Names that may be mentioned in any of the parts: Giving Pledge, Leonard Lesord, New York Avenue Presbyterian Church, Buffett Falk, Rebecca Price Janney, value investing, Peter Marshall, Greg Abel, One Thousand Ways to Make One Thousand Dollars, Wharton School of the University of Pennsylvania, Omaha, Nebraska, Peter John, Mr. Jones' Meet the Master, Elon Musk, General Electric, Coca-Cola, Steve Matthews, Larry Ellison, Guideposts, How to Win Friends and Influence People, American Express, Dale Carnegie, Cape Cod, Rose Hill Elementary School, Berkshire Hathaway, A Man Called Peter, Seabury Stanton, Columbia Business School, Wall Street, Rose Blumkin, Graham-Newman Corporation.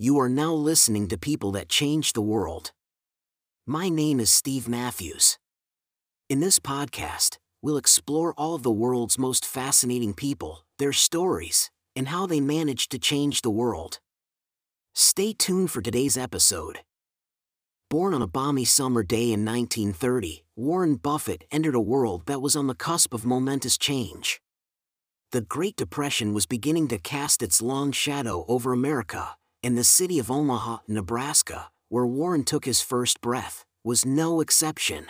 You are now listening to people that change the world. My name is Steve Matthews. In this podcast, we'll explore all of the world's most fascinating people, their stories, and how they managed to change the world. Stay tuned for today's episode. Born on a balmy summer day in 1930, Warren Buffett entered a world that was on the cusp of momentous change. The Great Depression was beginning to cast its long shadow over America, and the city of Omaha, Nebraska, where Warren took his first breath, was no exception.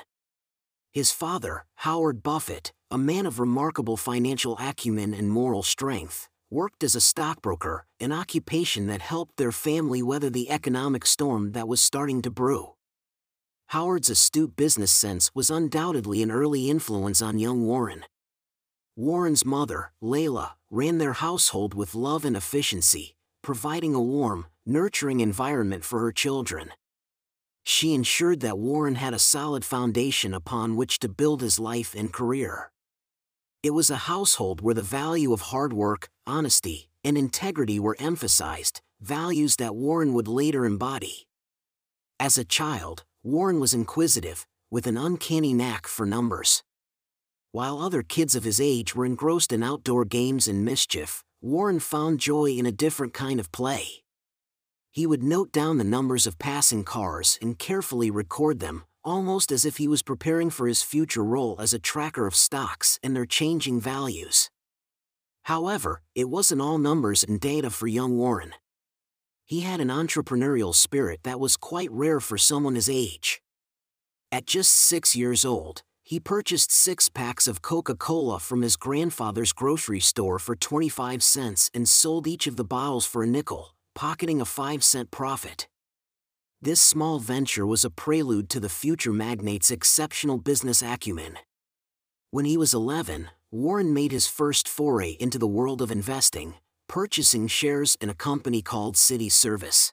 His father, Howard Buffett, a man of remarkable financial acumen and moral strength, worked as a stockbroker, an occupation that helped their family weather the economic storm that was starting to brew. Howard's astute business sense was undoubtedly an early influence on young Warren. Warren's mother, Leila, ran their household with love and efficiency, providing a warm, nurturing environment for her children. She ensured that Warren had a solid foundation upon which to build his life and career. It was a household where the value of hard work, honesty, and integrity were emphasized, values that Warren would later embody. As a child, Warren was inquisitive, with an uncanny knack for numbers. While other kids of his age were engrossed in outdoor games and mischief, Warren found joy in a different kind of play. He would note down the numbers of passing cars and carefully record them, almost as if he was preparing for his future role as a tracker of stocks and their changing values. However, it wasn't all numbers and data for young Warren. He had an entrepreneurial spirit that was quite rare for someone his age. At just 6 years old, he purchased 6 packs of Coca-Cola from his grandfather's grocery store for 25 cents and sold each of the bottles for a nickel, pocketing a 5-cent profit. This small venture was a prelude to the future magnate's exceptional business acumen. When he was 11, Warren made his first foray into the world of investing, purchasing shares in a company called City Service.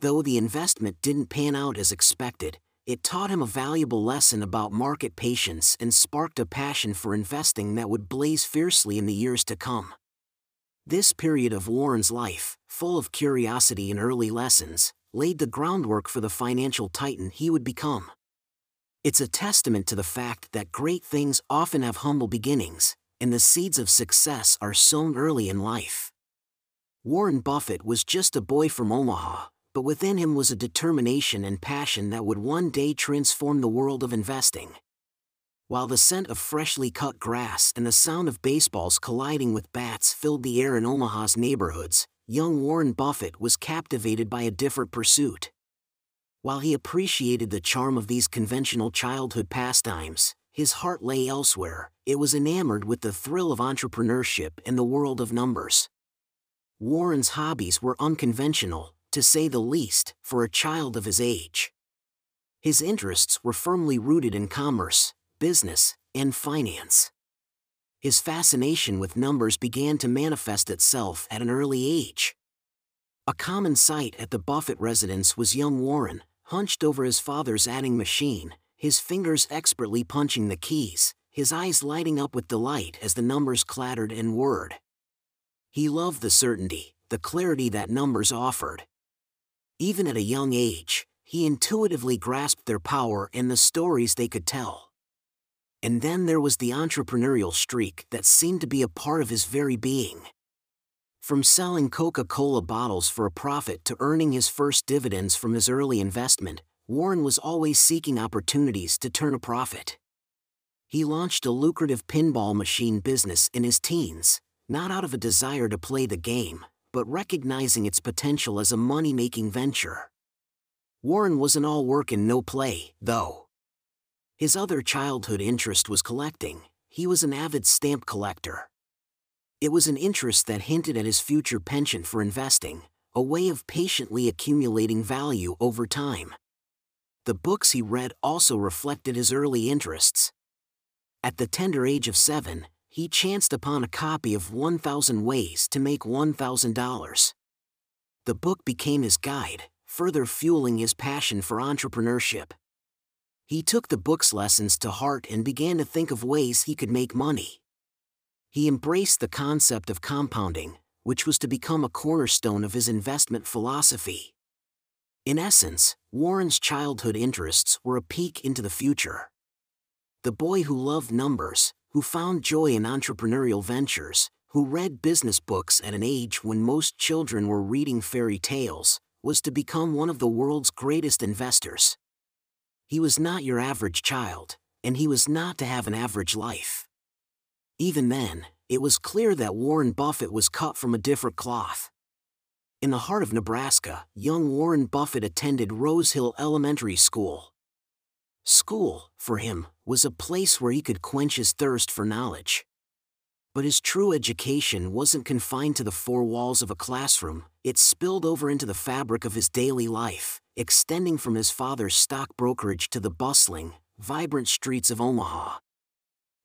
Though the investment didn't pan out as expected, it taught him a valuable lesson about market patience and sparked a passion for investing that would blaze fiercely in the years to come. This period of Warren's life, full of curiosity and early lessons, laid the groundwork for the financial titan he would become. It's a testament to the fact that great things often have humble beginnings, and the seeds of success are sown early in life. Warren Buffett was just a boy from Omaha, but within him was a determination and passion that would one day transform the world of investing. While the scent of freshly cut grass and the sound of baseballs colliding with bats filled the air in Omaha's neighborhoods, young Warren Buffett was captivated by a different pursuit. While he appreciated the charm of these conventional childhood pastimes, his heart lay elsewhere. It was enamored with the thrill of entrepreneurship and the world of numbers. Warren's hobbies were unconventional, to say the least, for a child of his age. His interests were firmly rooted in commerce, business, and finance. His fascination with numbers began to manifest itself at an early age. A common sight at the Buffett residence was young Warren, hunched over his father's adding machine, his fingers expertly punching the keys, his eyes lighting up with delight as the numbers clattered and whirred. He loved the certainty, the clarity that numbers offered. Even at a young age, he intuitively grasped their power and the stories they could tell. And then there was the entrepreneurial streak that seemed to be a part of his very being. From selling Coca-Cola bottles for a profit to earning his first dividends from his early investment, Warren was always seeking opportunities to turn a profit. He launched a lucrative pinball machine business in his teens, not out of a desire to play the game, but recognizing its potential as a money-making venture. Warren wasn't all work and no play, though. His other childhood interest was collecting. He was an avid stamp collector. It was an interest that hinted at his future penchant for investing, a way of patiently accumulating value over time. The books he read also reflected his early interests. At the tender age of 7, he chanced upon a copy of 1,000 Ways to Make $1,000. The book became his guide, further fueling his passion for entrepreneurship. He took the book's lessons to heart and began to think of ways he could make money. He embraced the concept of compounding, which was to become a cornerstone of his investment philosophy. In essence, Warren's childhood interests were a peek into the future. The boy who loved numbers, who found joy in entrepreneurial ventures, who read business books at an age when most children were reading fairy tales, was to become one of the world's greatest investors. He was not your average child, and he was not to have an average life. Even then, it was clear that Warren Buffett was cut from a different cloth. In the heart of Nebraska, young Warren Buffett attended Rose Hill Elementary School. School, for him, was a place where he could quench his thirst for knowledge. But his true education wasn't confined to the four walls of a classroom, it spilled over into the fabric of his daily life, extending from his father's stock brokerage to the bustling, vibrant streets of Omaha.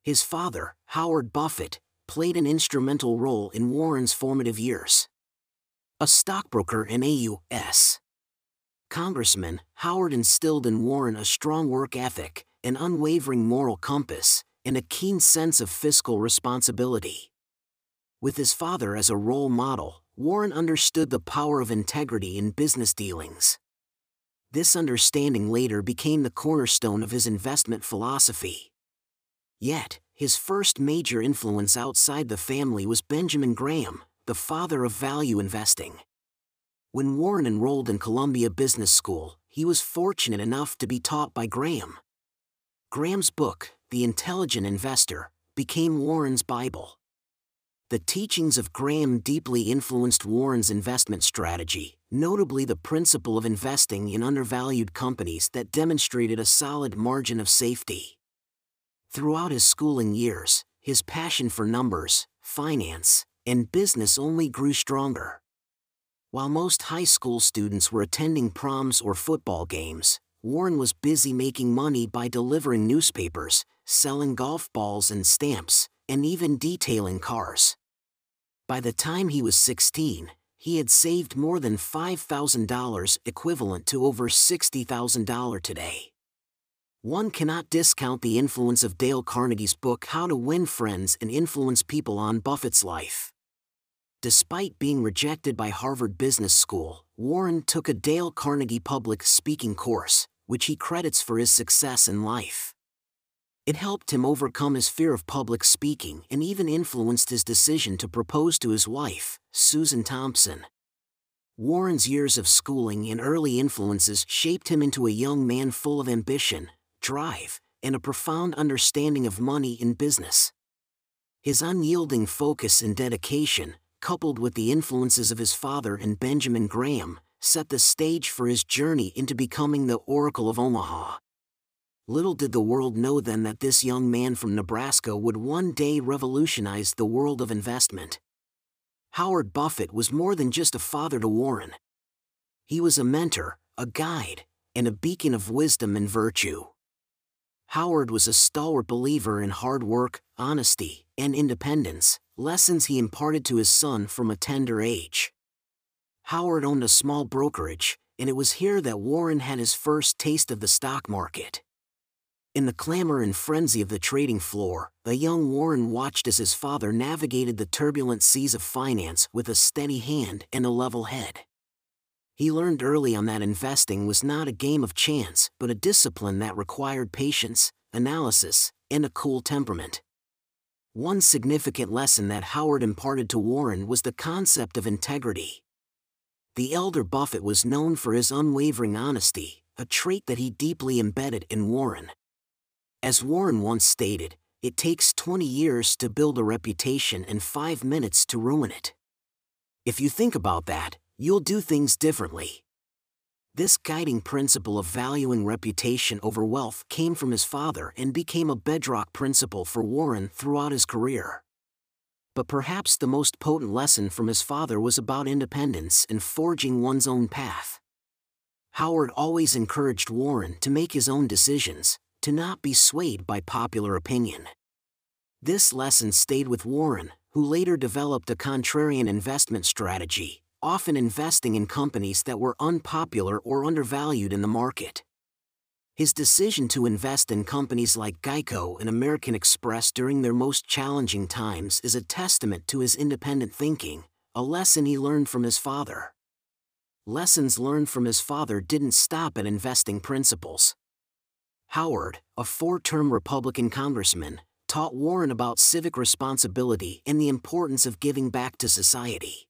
His father, Howard Buffett, played an instrumental role in Warren's formative years. A stockbroker and a U.S. Congressman, Howard instilled in Warren a strong work ethic, an unwavering moral compass, and a keen sense of fiscal responsibility. With his father as a role model, Warren understood the power of integrity in business dealings. This understanding later became the cornerstone of his investment philosophy. Yet, his first major influence outside the family was Benjamin Graham, the father of value investing. When Warren enrolled in Columbia Business School, he was fortunate enough to be taught by Graham. Graham's book, The Intelligent Investor, became Warren's Bible. The teachings of Graham deeply influenced Warren's investment strategy, notably the principle of investing in undervalued companies that demonstrated a solid margin of safety. Throughout his schooling years, his passion for numbers, finance, and business only grew stronger. While most high school students were attending proms or football games, Warren was busy making money by delivering newspapers, selling golf balls and stamps, and even detailing cars. By the time he was 16, he had saved more than $5,000, equivalent to over $60,000 today. One cannot discount the influence of Dale Carnegie's book How to Win Friends and Influence People on Buffett's life. Despite being rejected by Harvard Business School, Warren took a Dale Carnegie public speaking course, which he credits for his success in life. It helped him overcome his fear of public speaking and even influenced his decision to propose to his wife, Susan Thompson. Warren's years of schooling and early influences shaped him into a young man full of ambition, drive, and a profound understanding of money in business. His unyielding focus and dedication, coupled with the influences of his father and Benjamin Graham, set the stage for his journey into becoming the Oracle of Omaha. Little did the world know then that this young man from Nebraska would one day revolutionize the world of investment. Howard Buffett was more than just a father to Warren. He was a mentor, a guide, and a beacon of wisdom and virtue. Howard was a stalwart believer in hard work, honesty, and independence, lessons he imparted to his son from a tender age. Howard owned a small brokerage, and it was here that Warren had his first taste of the stock market. In the clamor and frenzy of the trading floor, the young Warren watched as his father navigated the turbulent seas of finance with a steady hand and a level head. He learned early on that investing was not a game of chance, but a discipline that required patience, analysis, and a cool temperament. One significant lesson that Howard imparted to Warren was the concept of integrity. The elder Buffett was known for his unwavering honesty, a trait that he deeply embedded in Warren. As Warren once stated, it takes 20 years to build a reputation and 5 minutes to ruin it. If you think about that, you'll do things differently. This guiding principle of valuing reputation over wealth came from his father and became a bedrock principle for Warren throughout his career. But perhaps the most potent lesson from his father was about independence and forging one's own path. Howard always encouraged Warren to make his own decisions, to not be swayed by popular opinion. This lesson stayed with Warren, who later developed a contrarian investment strategy, often investing in companies that were unpopular or undervalued in the market. His decision to invest in companies like Geico and American Express during their most challenging times is a testament to his independent thinking, a lesson he learned from his father. Lessons learned from his father didn't stop at investing principles. Howard, a four-term Republican congressman, taught Warren about civic responsibility and the importance of giving back to society.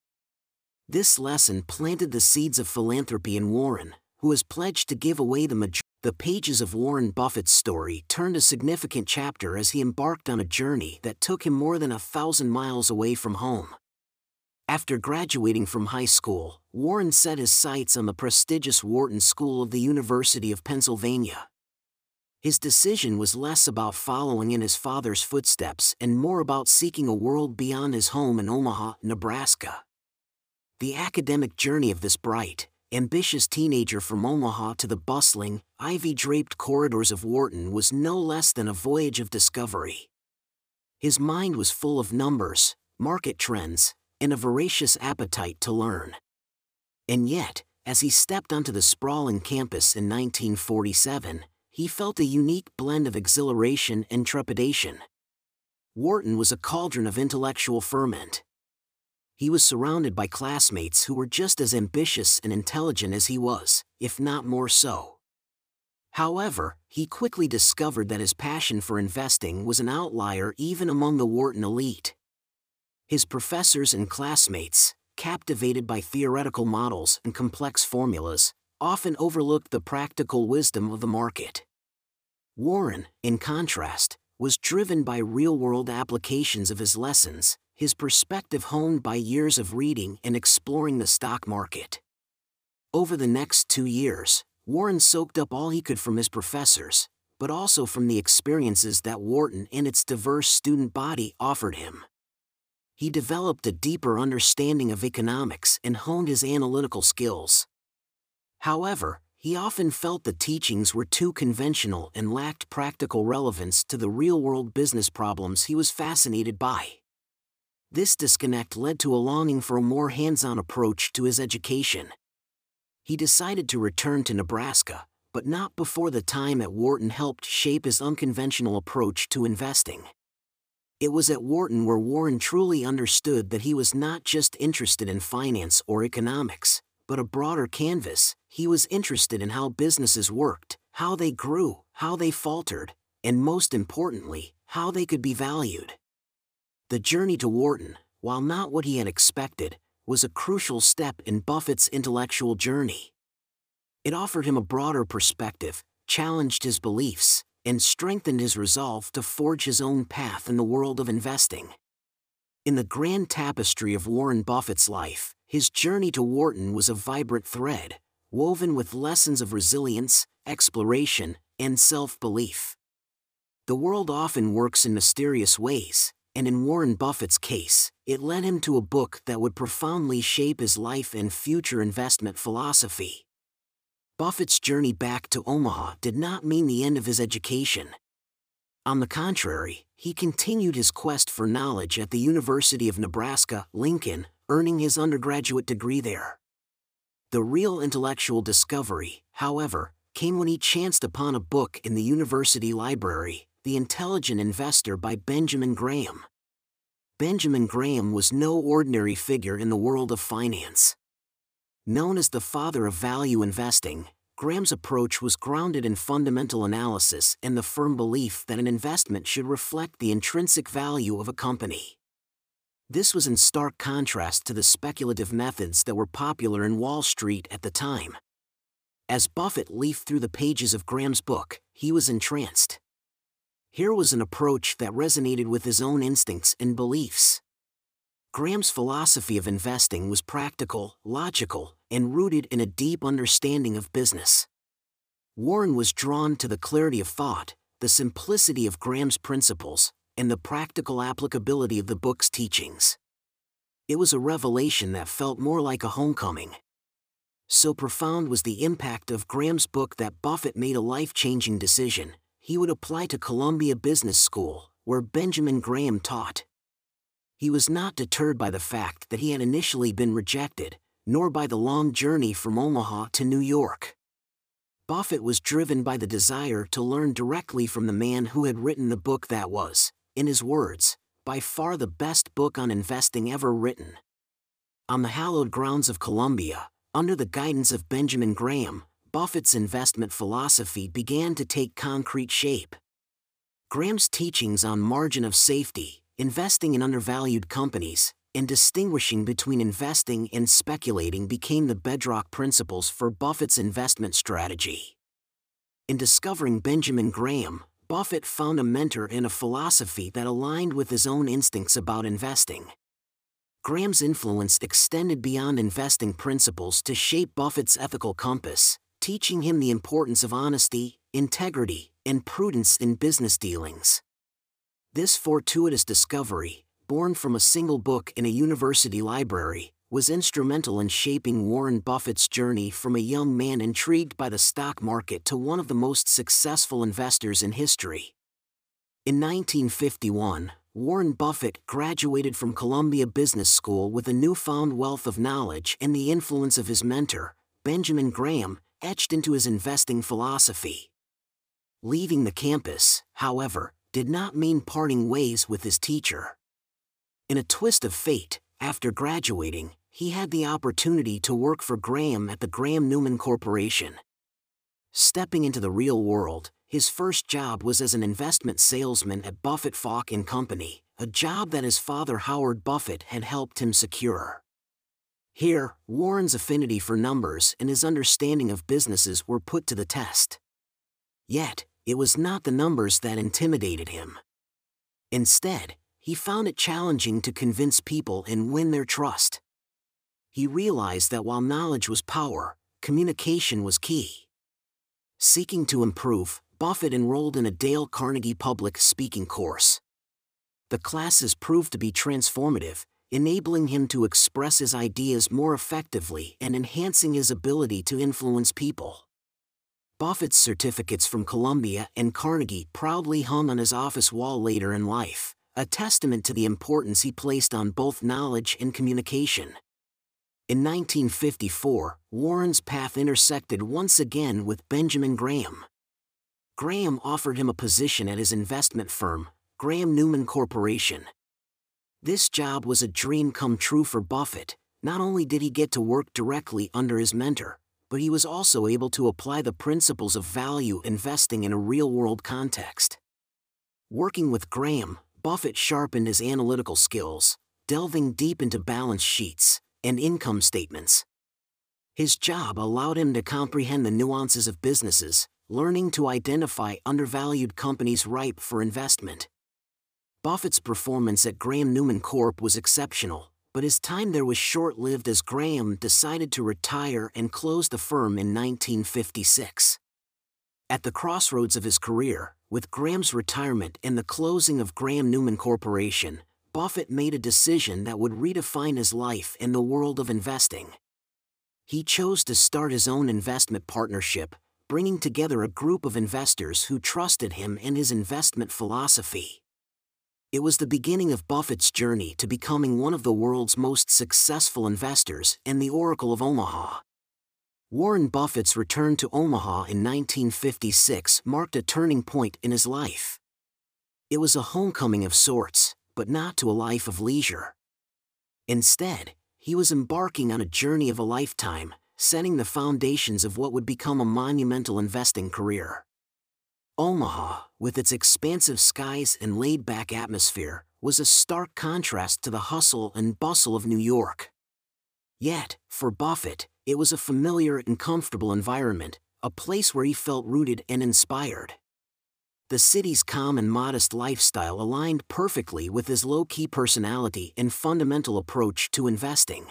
This lesson planted the seeds of philanthropy in Warren, who has pledged to give away the majority. The pages of Warren Buffett's story turned a significant chapter as he embarked on a journey that took him more than 1,000 miles away from home. After graduating from high school, Warren set his sights on the prestigious Wharton School of the University of Pennsylvania. His decision was less about following in his father's footsteps and more about seeking a world beyond his home in Omaha, Nebraska. The academic journey of this bright, ambitious teenager from Omaha to the bustling, ivy-draped corridors of Wharton was no less than a voyage of discovery. His mind was full of numbers, market trends, and a voracious appetite to learn. And yet, as he stepped onto the sprawling campus in 1947, he felt a unique blend of exhilaration and trepidation. Wharton was a cauldron of intellectual ferment. He was surrounded by classmates who were just as ambitious and intelligent as he was, if not more so. However, he quickly discovered that his passion for investing was an outlier even among the Wharton elite. His professors and classmates, captivated by theoretical models and complex formulas, often overlooked the practical wisdom of the market. Warren, in contrast, was driven by real-world applications of his lessons, his perspective honed by years of reading and exploring the stock market. Over the next 2 years, Warren soaked up all he could from his professors, but also from the experiences that Wharton and its diverse student body offered him. He developed a deeper understanding of economics and honed his analytical skills. However, he often felt the teachings were too conventional and lacked practical relevance to the real-world business problems he was fascinated by. This disconnect led to a longing for a more hands-on approach to his education. He decided to return to Nebraska, but not before the time at Wharton helped shape his unconventional approach to investing. It was at Wharton where Warren truly understood that he was not just interested in finance or economics, but a broader canvas. He was interested in how businesses worked, how they grew, how they faltered, and most importantly, how they could be valued. The journey to Wharton, while not what he had expected, was a crucial step in Buffett's intellectual journey. It offered him a broader perspective, challenged his beliefs, and strengthened his resolve to forge his own path in the world of investing. In the grand tapestry of Warren Buffett's life, his journey to Wharton was a vibrant thread, woven with lessons of resilience, exploration, and self-belief. The world often works in mysterious ways, and in Warren Buffett's case, it led him to a book that would profoundly shape his life and future investment philosophy. Buffett's journey back to Omaha did not mean the end of his education. On the contrary, he continued his quest for knowledge at the University of Nebraska, Lincoln, earning his undergraduate degree there. The real intellectual discovery, however, came when he chanced upon a book in the university library, The Intelligent Investor by Benjamin Graham. Benjamin Graham was no ordinary figure in the world of finance. Known as the father of value investing, Graham's approach was grounded in fundamental analysis and the firm belief that an investment should reflect the intrinsic value of a company. This was in stark contrast to the speculative methods that were popular in Wall Street at the time. As Buffett leafed through the pages of Graham's book, he was entranced. Here was an approach that resonated with his own instincts and beliefs. Graham's philosophy of investing was practical, logical, and rooted in a deep understanding of business. Warren was drawn to the clarity of thought, the simplicity of Graham's principles, and the practical applicability of the book's teachings. It was a revelation that felt more like a homecoming. So profound was the impact of Graham's book that Buffett made a life-changing decision. He would apply to Columbia Business School, where Benjamin Graham taught. He was not deterred by the fact that he had initially been rejected, nor by the long journey from Omaha to New York. Buffett was driven by the desire to learn directly from the man who had written the book that was, in his words, by far the best book on investing ever written. On the hallowed grounds of Columbia, under the guidance of Benjamin Graham, Buffett's investment philosophy began to take concrete shape. Graham's teachings on margin of safety, investing in undervalued companies, and distinguishing between investing and speculating became the bedrock principles for Buffett's investment strategy. In discovering Benjamin Graham, Buffett found a mentor and a philosophy that aligned with his own instincts about investing. Graham's influence extended beyond investing principles to shape Buffett's ethical compass, teaching him the importance of honesty, integrity, and prudence in business dealings. This fortuitous discovery, born from a single book in a university library, was instrumental in shaping Warren Buffett's journey from a young man intrigued by the stock market to one of the most successful investors in history. In 1951, Warren Buffett graduated from Columbia Business School with a newfound wealth of knowledge and the influence of his mentor, Benjamin Graham, etched into his investing philosophy. Leaving the campus, however, did not mean parting ways with his teacher. In a twist of fate, after graduating, he had the opportunity to work for Graham at the Graham-Newman Corporation. Stepping into the real world, his first job was as an investment salesman at Buffett Falk & Company, a job that his father Howard Buffett had helped him secure. Here, Warren's affinity for numbers and his understanding of businesses were put to the test. Yet, it was not the numbers that intimidated him. Instead, he found it challenging to convince people and win their trust. He realized that while knowledge was power, communication was key. Seeking to improve, Buffett enrolled in a Dale Carnegie public speaking course. The classes proved to be transformative, enabling him to express his ideas more effectively and enhancing his ability to influence people. Buffett's certificates from Columbia and Carnegie proudly hung on his office wall later in life, a testament to the importance he placed on both knowledge and communication. In 1954, Warren's path intersected once again with Benjamin Graham. Graham offered him a position at his investment firm, Graham-Newman Corporation. This job was a dream come true for Buffett. Not only did he get to work directly under his mentor, but he was also able to apply the principles of value investing in a real-world context. Working with Graham, Buffett sharpened his analytical skills, delving deep into balance sheets and income statements. His job allowed him to comprehend the nuances of businesses, learning to identify undervalued companies ripe for investment. Buffett's performance at Graham-Newman Corp was exceptional, but his time there was short-lived as Graham decided to retire and close the firm in 1956. At the crossroads of his career, with Graham's retirement and the closing of Graham-Newman Corporation, Buffett made a decision that would redefine his life in the world of investing. He chose to start his own investment partnership, bringing together a group of investors who trusted him and his investment philosophy. It was the beginning of Buffett's journey to becoming one of the world's most successful investors and the Oracle of Omaha. Warren Buffett's return to Omaha in 1956 marked a turning point in his life. It was a homecoming of sorts, but not to a life of leisure. Instead, he was embarking on a journey of a lifetime, setting the foundations of what would become a monumental investing career. Omaha, with its expansive skies and laid-back atmosphere, was a stark contrast to the hustle and bustle of New York. Yet, for Buffett, it was a familiar and comfortable environment, a place where he felt rooted and inspired. The city's calm and modest lifestyle aligned perfectly with his low-key personality and fundamental approach to investing.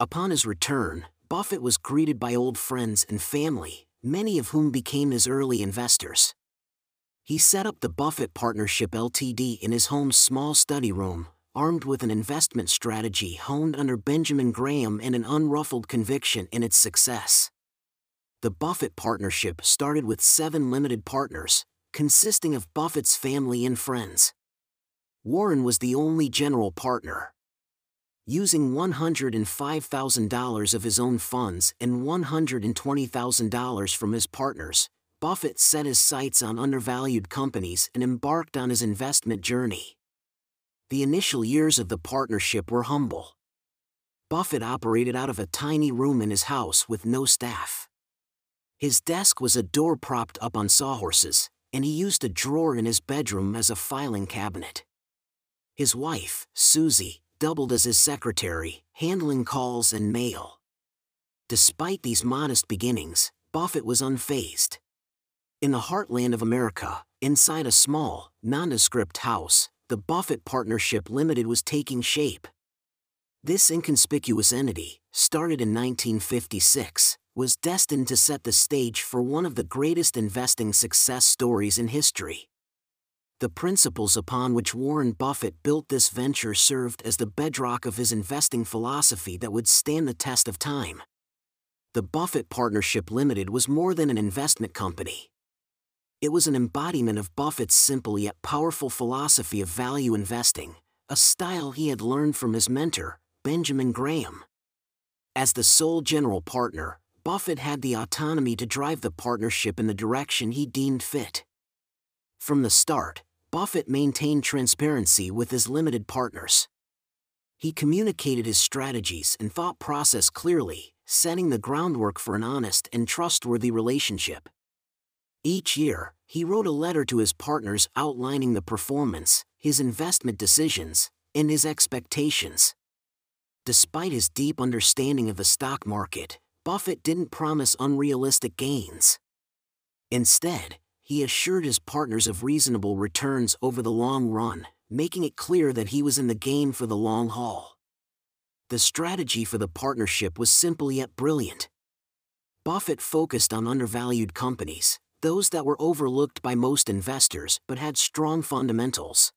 Upon his return, Buffett was greeted by old friends and family, many of whom became his early investors. He set up the Buffett Partnership LTD in his home's small study room, armed with an investment strategy honed under Benjamin Graham and an unruffled conviction in its success. The Buffett Partnership started with 7 limited partners, consisting of Buffett's family and friends. Warren was the only general partner. Using $105,000 of his own funds and $120,000 from his partners, Buffett set his sights on undervalued companies and embarked on his investment journey. The initial years of the partnership were humble. Buffett operated out of a tiny room in his house with no staff. His desk was a door propped up on sawhorses, and he used a drawer in his bedroom as a filing cabinet. His wife, Susie, doubled as his secretary, handling calls and mail. Despite these modest beginnings, Buffett was unfazed. In the heartland of America, inside a small, nondescript house, the Buffett Partnership Limited was taking shape. This inconspicuous entity, started in 1956, was destined to set the stage for one of the greatest investing success stories in history. The principles upon which Warren Buffett built this venture served as the bedrock of his investing philosophy that would stand the test of time. The Buffett Partnership Limited was more than an investment company. It was an embodiment of Buffett's simple yet powerful philosophy of value investing, a style he had learned from his mentor, Benjamin Graham. As the sole general partner, Buffett had the autonomy to drive the partnership in the direction he deemed fit. From the start, Buffett maintained transparency with his limited partners. He communicated his strategies and thought process clearly, setting the groundwork for an honest and trustworthy relationship. Each year, he wrote a letter to his partners outlining the performance, his investment decisions, and his expectations. Despite his deep understanding of the stock market, Buffett didn't promise unrealistic gains. Instead, he assured his partners of reasonable returns over the long run, making it clear that he was in the game for the long haul. The strategy for the partnership was simple yet brilliant. Buffett focused on undervalued companies, those that were overlooked by most investors but had strong fundamentals.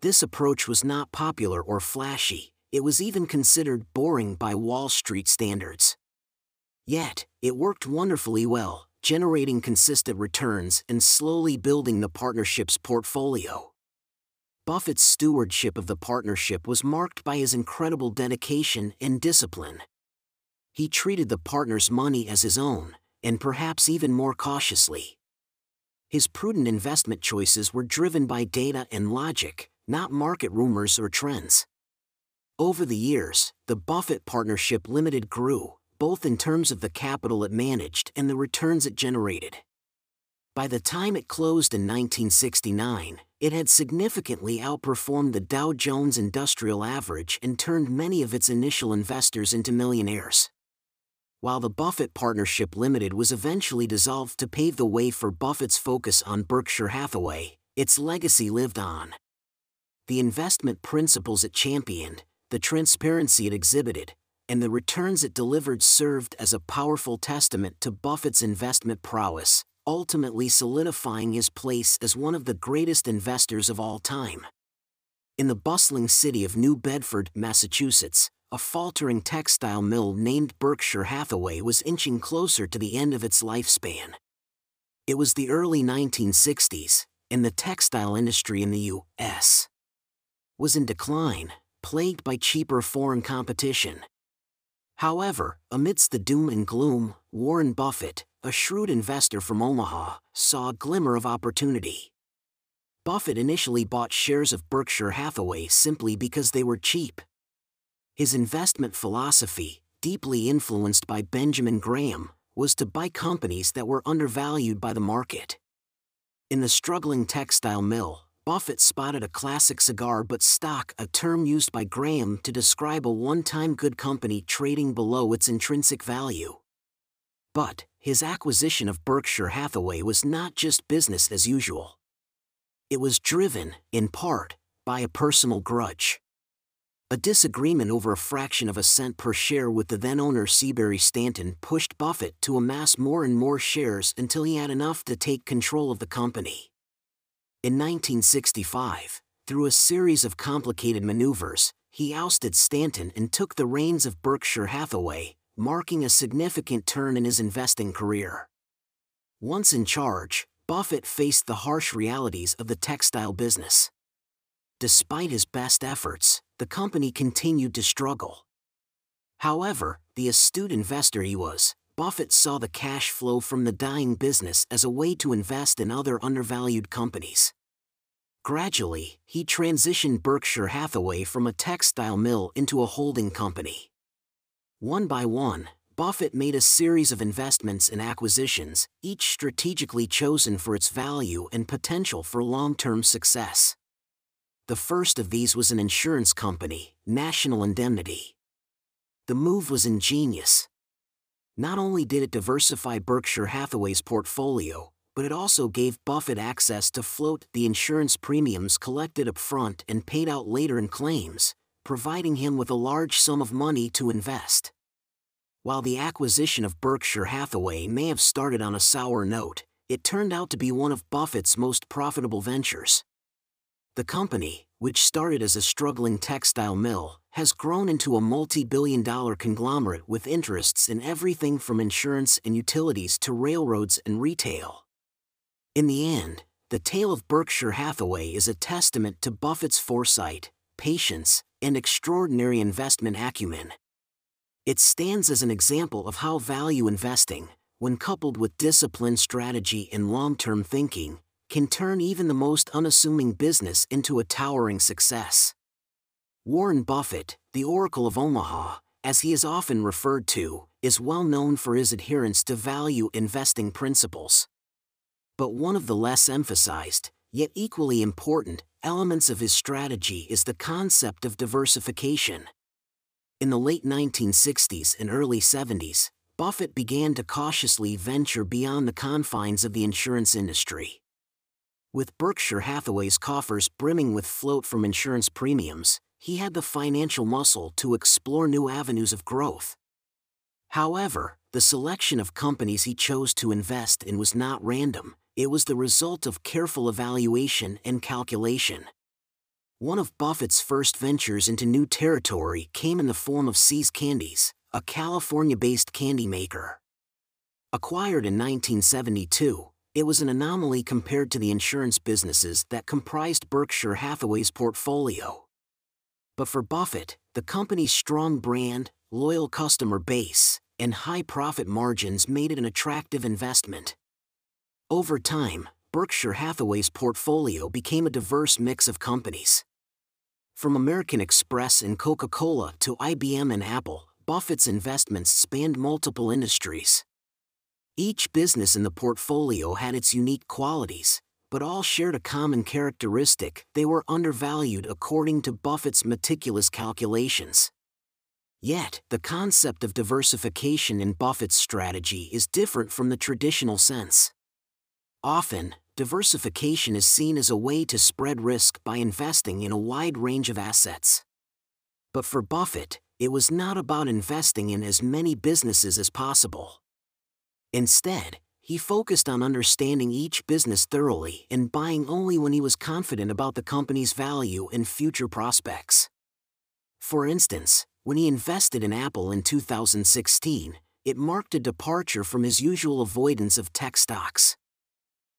This approach was not popular or flashy, it was even considered boring by Wall Street standards. Yet, it worked wonderfully well, generating consistent returns and slowly building the partnership's portfolio. Buffett's stewardship of the partnership was marked by his incredible dedication and discipline. He treated the partners' money as his own, and perhaps even more cautiously. His prudent investment choices were driven by data and logic, not market rumors or trends. Over the years, the Buffett Partnership Limited grew, both in terms of the capital it managed and the returns it generated. By the time it closed in 1969, it had significantly outperformed the Dow Jones Industrial Average and turned many of its initial investors into millionaires. While the Buffett Partnership Limited was eventually dissolved to pave the way for Buffett's focus on Berkshire Hathaway, its legacy lived on. The investment principles it championed, the transparency it exhibited, and the returns it delivered served as a powerful testament to Buffett's investment prowess, ultimately solidifying his place as one of the greatest investors of all time. In the bustling city of New Bedford, Massachusetts, a faltering textile mill named Berkshire Hathaway was inching closer to the end of its lifespan. It was the early 1960s, and the textile industry in the U.S. was in decline, plagued by cheaper foreign competition. However, amidst the doom and gloom, Warren Buffett, a shrewd investor from Omaha, saw a glimmer of opportunity. Buffett initially bought shares of Berkshire Hathaway simply because they were cheap. His investment philosophy, deeply influenced by Benjamin Graham, was to buy companies that were undervalued by the market. In the struggling textile mill, Buffett spotted a classic cigar but stock, a term used by Graham to describe a one-time good company trading below its intrinsic value. But his acquisition of Berkshire Hathaway was not just business as usual. It was driven, in part, by a personal grudge. A disagreement over a fraction of a cent per share with the then-owner Seabury Stanton pushed Buffett to amass more and more shares until he had enough to take control of the company. In 1965, through a series of complicated maneuvers, he ousted Stanton and took the reins of Berkshire Hathaway, marking a significant turn in his investing career. Once in charge, Buffett faced the harsh realities of the textile business. Despite his best efforts, the company continued to struggle. However, the astute investor he was, Buffett saw the cash flow from the dying business as a way to invest in other undervalued companies. Gradually, he transitioned Berkshire Hathaway from a textile mill into a holding company. One by one, Buffett made a series of investments and acquisitions, each strategically chosen for its value and potential for long-term success. The first of these was an insurance company, National Indemnity. The move was ingenious. Not only did it diversify Berkshire Hathaway's portfolio, but it also gave Buffett access to float the insurance premiums collected up front and paid out later in claims, providing him with a large sum of money to invest. While the acquisition of Berkshire Hathaway may have started on a sour note, it turned out to be one of Buffett's most profitable ventures. The company, which started as a struggling textile mill, has grown into a multi-billion-dollar conglomerate with interests in everything from insurance and utilities to railroads and retail. In the end, the tale of Berkshire Hathaway is a testament to Buffett's foresight, patience, and extraordinary investment acumen. It stands as an example of how value investing, when coupled with disciplined strategy and long-term thinking, can turn even the most unassuming business into a towering success. Warren Buffett, the Oracle of Omaha, as he is often referred to, is well known for his adherence to value investing principles. But one of the less emphasized, yet equally important, elements of his strategy is the concept of diversification. In the late 1960s and early 70s, Buffett began to cautiously venture beyond the confines of the insurance industry. With Berkshire Hathaway's coffers brimming with float from insurance premiums, he had the financial muscle to explore new avenues of growth. However, the selection of companies he chose to invest in was not random, it was the result of careful evaluation and calculation. One of Buffett's first ventures into new territory came in the form of See's Candies, a California-based candy maker. Acquired in 1972, it was an anomaly compared to the insurance businesses that comprised Berkshire Hathaway's portfolio. But for Buffett, the company's strong brand, loyal customer base, and high profit margins made it an attractive investment. Over time, Berkshire Hathaway's portfolio became a diverse mix of companies. From American Express and Coca-Cola to IBM and Apple, Buffett's investments spanned multiple industries. Each business in the portfolio had its unique qualities, but all shared a common characteristic: they were undervalued according to Buffett's meticulous calculations. Yet, the concept of diversification in Buffett's strategy is different from the traditional sense. Often, diversification is seen as a way to spread risk by investing in a wide range of assets. But for Buffett, it was not about investing in as many businesses as possible. Instead, he focused on understanding each business thoroughly and buying only when he was confident about the company's value and future prospects. For instance, when he invested in Apple in 2016, it marked a departure from his usual avoidance of tech stocks.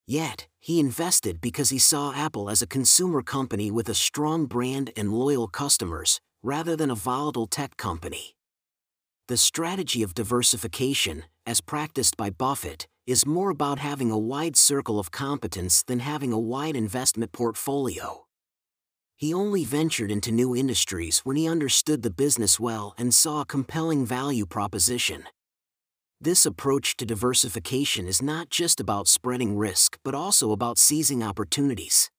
Yet, he invested because he saw Apple as a consumer company with a strong brand and loyal customers, rather than a volatile tech company. The strategy of diversification, as practiced by Buffett, is more about having a wide circle of competence than having a wide investment portfolio. He only ventured into new industries when he understood the business well and saw a compelling value proposition. This approach to diversification is not just about spreading risk but also about seizing opportunities.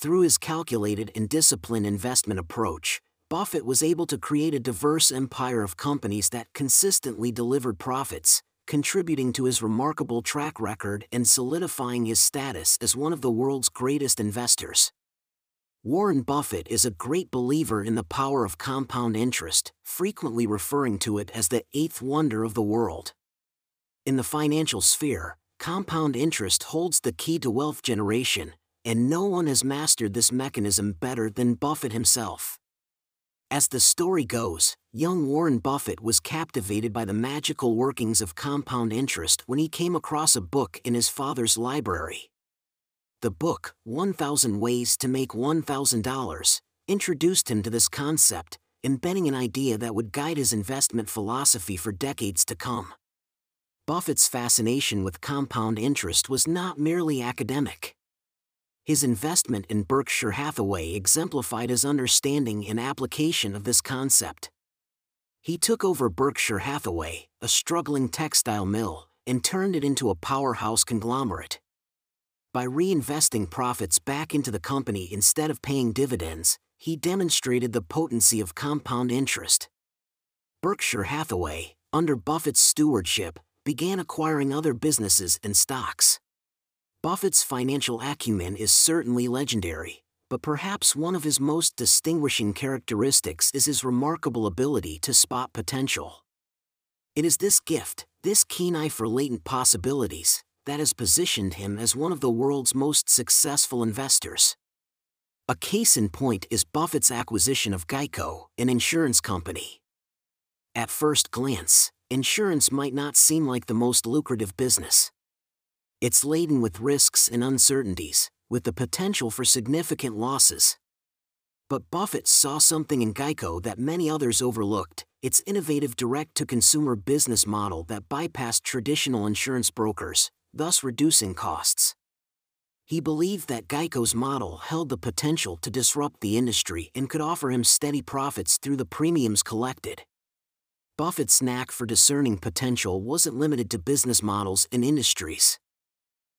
Through his calculated and disciplined investment approach, Buffett was able to create a diverse empire of companies that consistently delivered profits, contributing to his remarkable track record and solidifying his status as one of the world's greatest investors. Warren Buffett is a great believer in the power of compound interest, frequently referring to it as the eighth wonder of the world. In the financial sphere, compound interest holds the key to wealth generation, and no one has mastered this mechanism better than Buffett himself. As the story goes, young Warren Buffett was captivated by the magical workings of compound interest when he came across a book in his father's library. The book, 1,000 Ways to Make $1,000, introduced him to this concept, embedding an idea that would guide his investment philosophy for decades to come. Buffett's fascination with compound interest was not merely academic. His investment in Berkshire Hathaway exemplified his understanding and application of this concept. He took over Berkshire Hathaway, a struggling textile mill, and turned it into a powerhouse conglomerate. By reinvesting profits back into the company instead of paying dividends, he demonstrated the potency of compound interest. Berkshire Hathaway, under Buffett's stewardship, began acquiring other businesses and stocks. Buffett's financial acumen is certainly legendary, but perhaps one of his most distinguishing characteristics is his remarkable ability to spot potential. It is this gift, this keen eye for latent possibilities, that has positioned him as one of the world's most successful investors. A case in point is Buffett's acquisition of Geico, an insurance company. At first glance, insurance might not seem like the most lucrative business. It's laden with risks and uncertainties, with the potential for significant losses. But Buffett saw something in Geico that many others overlooked: its innovative direct-to-consumer business model that bypassed traditional insurance brokers, thus reducing costs. He believed that Geico's model held the potential to disrupt the industry and could offer him steady profits through the premiums collected. Buffett's knack for discerning potential wasn't limited to business models and industries.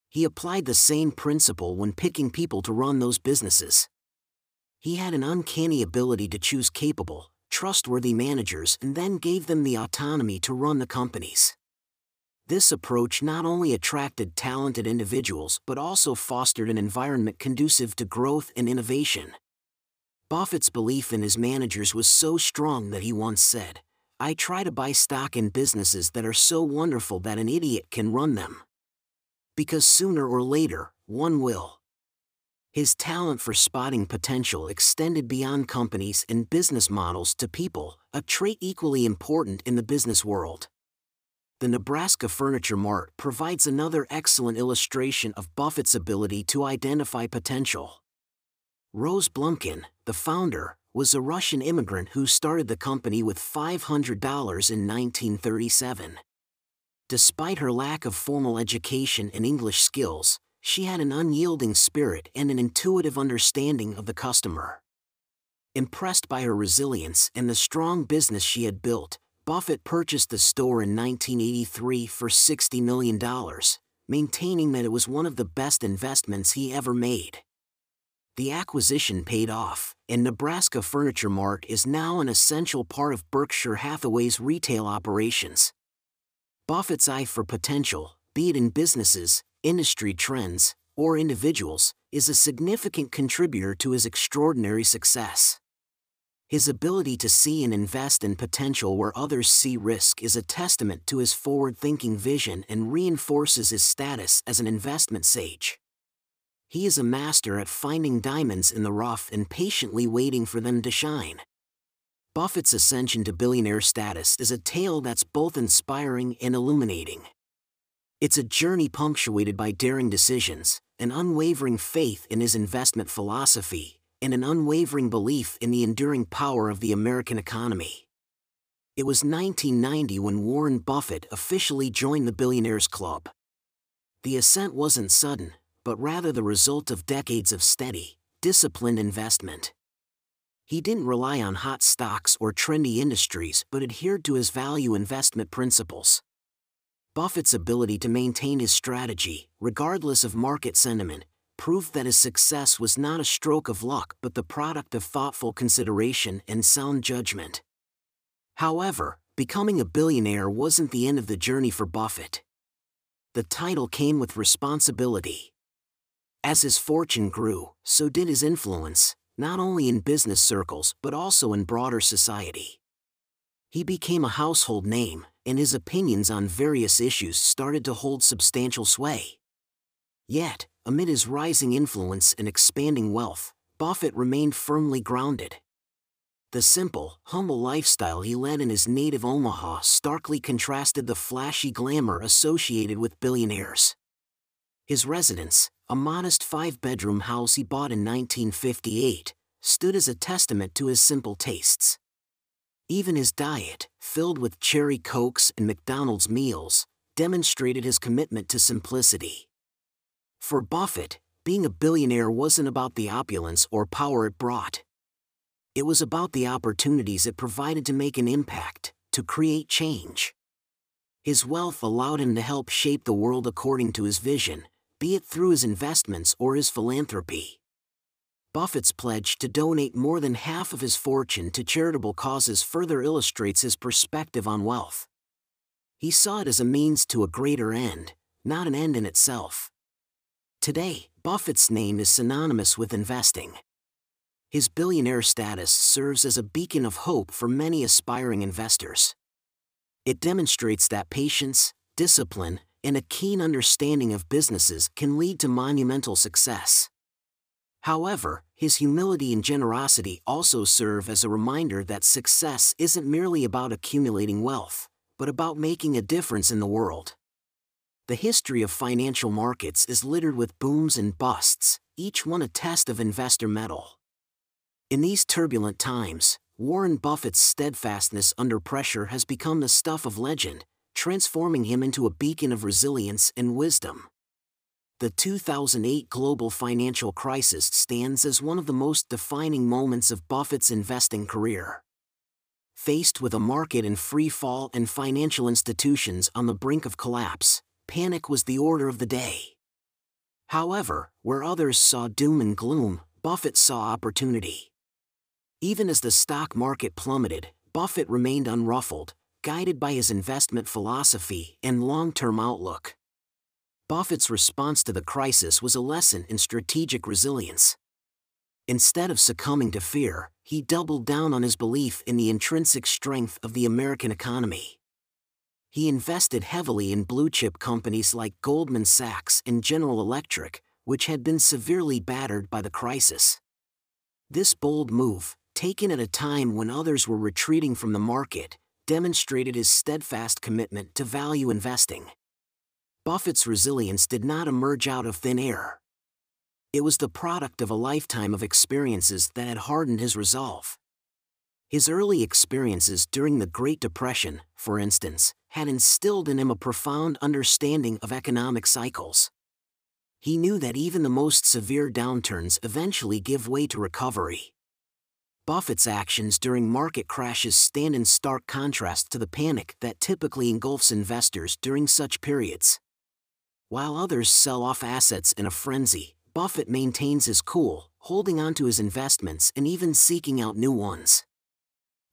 He applied the same principle when picking people to run those businesses. He had an uncanny ability to choose capable, trustworthy managers and then gave them the autonomy to run the companies. This approach not only attracted talented individuals but also fostered an environment conducive to growth and innovation. Buffett's belief in his managers was so strong that he once said, "I try to buy stock in businesses that are so wonderful that an idiot can run them." Because sooner or later, one will. His talent for spotting potential extended beyond companies and business models to people, a trait equally important in the business world. The Nebraska Furniture Mart provides another excellent illustration of Buffett's ability to identify potential. Rose Blumkin, the founder, was a Russian immigrant who started the company with $500 in 1937. Despite her lack of formal education and English skills, she had an unyielding spirit and an intuitive understanding of the customer. Impressed by her resilience and the strong business she had built, Buffett purchased the store in 1983 for $60 million, maintaining that it was one of the best investments he ever made. The acquisition paid off, and Nebraska Furniture Mart is now an essential part of Berkshire Hathaway's retail operations. Buffett's eye for potential, be it in businesses, industry trends, or individuals, is a significant contributor to his extraordinary success. His ability to see and invest in potential where others see risk is a testament to his forward-thinking vision and reinforces his status as an investment sage. He is a master at finding diamonds in the rough and patiently waiting for them to shine. Buffett's ascension to billionaire status is a tale that's both inspiring and illuminating. It's a journey punctuated by daring decisions, an unwavering faith in his investment philosophy, and an unwavering belief in the enduring power of the American economy. It was 1990 when Warren Buffett officially joined the Billionaires Club. The ascent wasn't sudden, but rather the result of decades of steady, disciplined investment. He didn't rely on hot stocks or trendy industries but adhered to his value investment principles. Buffett's ability to maintain his strategy, regardless of market sentiment, proved that his success was not a stroke of luck but the product of thoughtful consideration and sound judgment. However, becoming a billionaire wasn't the end of the journey for Buffett. The title came with responsibility. As his fortune grew, so did his influence, not only in business circles but also in broader society. He became a household name, and his opinions on various issues started to hold substantial sway. Yet, amid his rising influence and expanding wealth, Buffett remained firmly grounded. The simple, humble lifestyle he led in his native Omaha starkly contrasted the flashy glamour associated with billionaires. His residence, a modest five-bedroom house he bought in 1958, stood as a testament to his simple tastes. Even his diet, filled with cherry Cokes and McDonald's meals, demonstrated his commitment to simplicity. For Buffett, being a billionaire wasn't about the opulence or power it brought. It was about the opportunities it provided to make an impact, to create change. His wealth allowed him to help shape the world according to his vision, be it through his investments or his philanthropy. Buffett's pledge to donate more than half of his fortune to charitable causes further illustrates his perspective on wealth. He saw it as a means to a greater end, not an end in itself. Today, Buffett's name is synonymous with investing. His billionaire status serves as a beacon of hope for many aspiring investors. It demonstrates that patience, discipline, and a keen understanding of businesses can lead to monumental success. However, his humility and generosity also serve as a reminder that success isn't merely about accumulating wealth, but about making a difference in the world. The history of financial markets is littered with booms and busts, each one a test of investor mettle. In these turbulent times, Warren Buffett's steadfastness under pressure has become the stuff of legend, transforming him into a beacon of resilience and wisdom. The 2008 global financial crisis stands as one of the most defining moments of Buffett's investing career. Faced with a market in free fall and financial institutions on the brink of collapse, panic was the order of the day. However, where others saw doom and gloom, Buffett saw opportunity. Even as the stock market plummeted, Buffett remained unruffled, guided by his investment philosophy and long-term outlook. Buffett's response to the crisis was a lesson in strategic resilience. Instead of succumbing to fear, he doubled down on his belief in the intrinsic strength of the American economy. He invested heavily in blue-chip companies like Goldman Sachs and General Electric, which had been severely battered by the crisis. This bold move, taken at a time when others were retreating from the market, demonstrated his steadfast commitment to value investing. Buffett's resilience did not emerge out of thin air. It was the product of a lifetime of experiences that had hardened his resolve. His early experiences during the Great Depression, for instance, had instilled in him a profound understanding of economic cycles. He knew that even the most severe downturns eventually give way to recovery. Buffett's actions during market crashes stand in stark contrast to the panic that typically engulfs investors during such periods. While others sell off assets in a frenzy, Buffett maintains his cool, holding onto his investments and even seeking out new ones.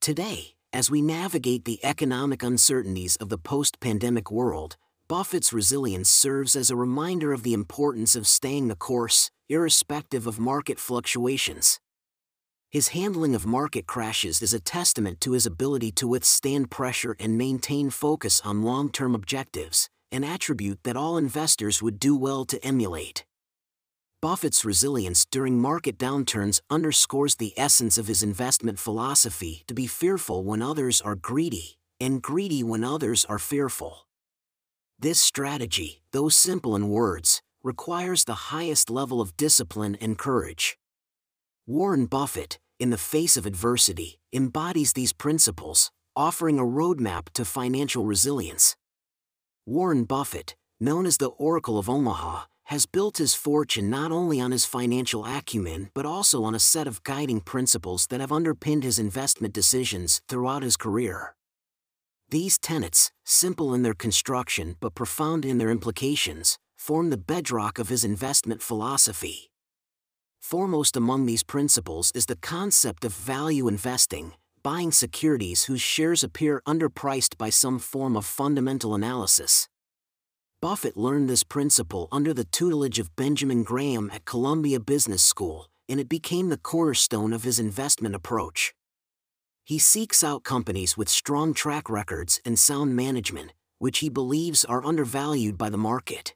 Today, as we navigate the economic uncertainties of the post-pandemic world, Buffett's resilience serves as a reminder of the importance of staying the course, irrespective of market fluctuations. His handling of market crashes is a testament to his ability to withstand pressure and maintain focus on long-term objectives, an attribute that all investors would do well to emulate. Buffett's resilience during market downturns underscores the essence of his investment philosophy to be fearful when others are greedy, and greedy when others are fearful. This strategy, though simple in words, requires the highest level of discipline and courage. Warren Buffett, in the face of adversity, embodies these principles, offering a roadmap to financial resilience. Warren Buffett, known as the Oracle of Omaha, has built his fortune not only on his financial acumen but also on a set of guiding principles that have underpinned his investment decisions throughout his career. These tenets, simple in their construction but profound in their implications, form the bedrock of his investment philosophy. Foremost among these principles is the concept of value investing, buying securities whose shares appear underpriced by some form of fundamental analysis. Buffett learned this principle under the tutelage of Benjamin Graham at Columbia Business School, and it became the cornerstone of his investment approach. He seeks out companies with strong track records and sound management, which he believes are undervalued by the market.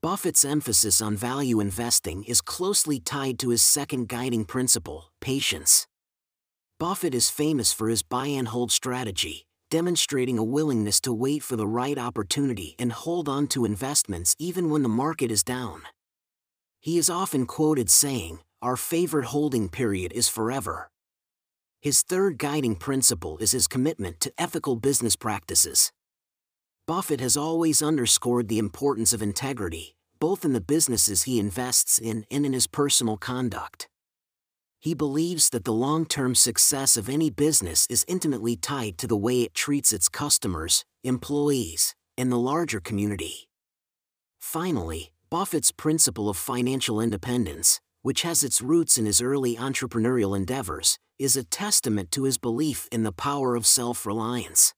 Buffett's emphasis on value investing is closely tied to his second guiding principle, patience. Buffett is famous for his buy-and-hold strategy, demonstrating a willingness to wait for the right opportunity and hold on to investments even when the market is down. He is often quoted saying, "Our favorite holding period is forever." His third guiding principle is his commitment to ethical business practices. Buffett has always underscored the importance of integrity, both in the businesses he invests in and in his personal conduct. He believes that the long-term success of any business is intimately tied to the way it treats its customers, employees, and the larger community. Finally, Buffett's principle of financial independence, which has its roots in his early entrepreneurial endeavors, is a testament to his belief in the power of self-reliance.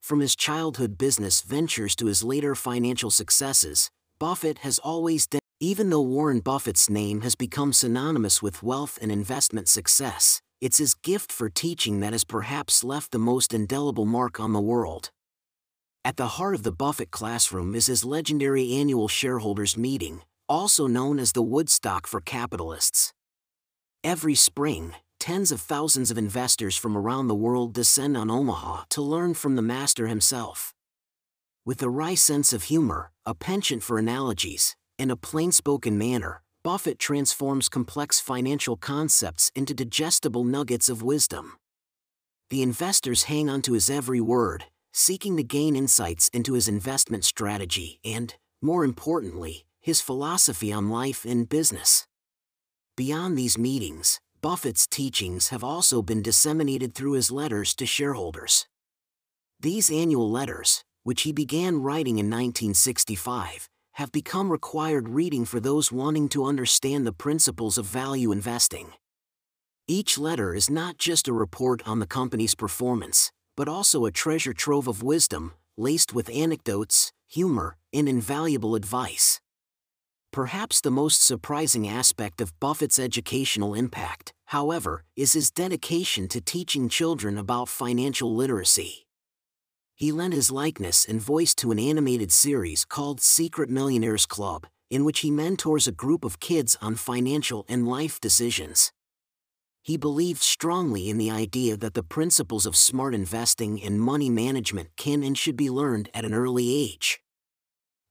From his childhood business ventures to his later financial successes, Buffett has always demonstrated. Even though Warren Buffett's name has become synonymous with wealth and investment success, it's his gift for teaching that has perhaps left the most indelible mark on the world. At the heart of the Buffett classroom is his legendary annual shareholders' meeting, also known as the Woodstock for capitalists. Every spring, tens of thousands of investors from around the world descend on Omaha to learn from the master himself. With a wry sense of humor, a penchant for analogies, and a plain-spoken manner, Buffett transforms complex financial concepts into digestible nuggets of wisdom. The investors hang onto his every word, seeking to gain insights into his investment strategy and, more importantly, his philosophy on life and business. Beyond these meetings, Buffett's teachings have also been disseminated through his letters to shareholders. These annual letters, which he began writing in 1965, have become required reading for those wanting to understand the principles of value investing. Each letter is not just a report on the company's performance, but also a treasure trove of wisdom, laced with anecdotes, humor, and invaluable advice. Perhaps the most surprising aspect of Buffett's educational impact, however, is his dedication to teaching children about financial literacy. He lent his likeness and voice to an animated series called Secret Millionaires Club, in which he mentors a group of kids on financial and life decisions. He believed strongly in the idea that the principles of smart investing and money management can and should be learned at an early age.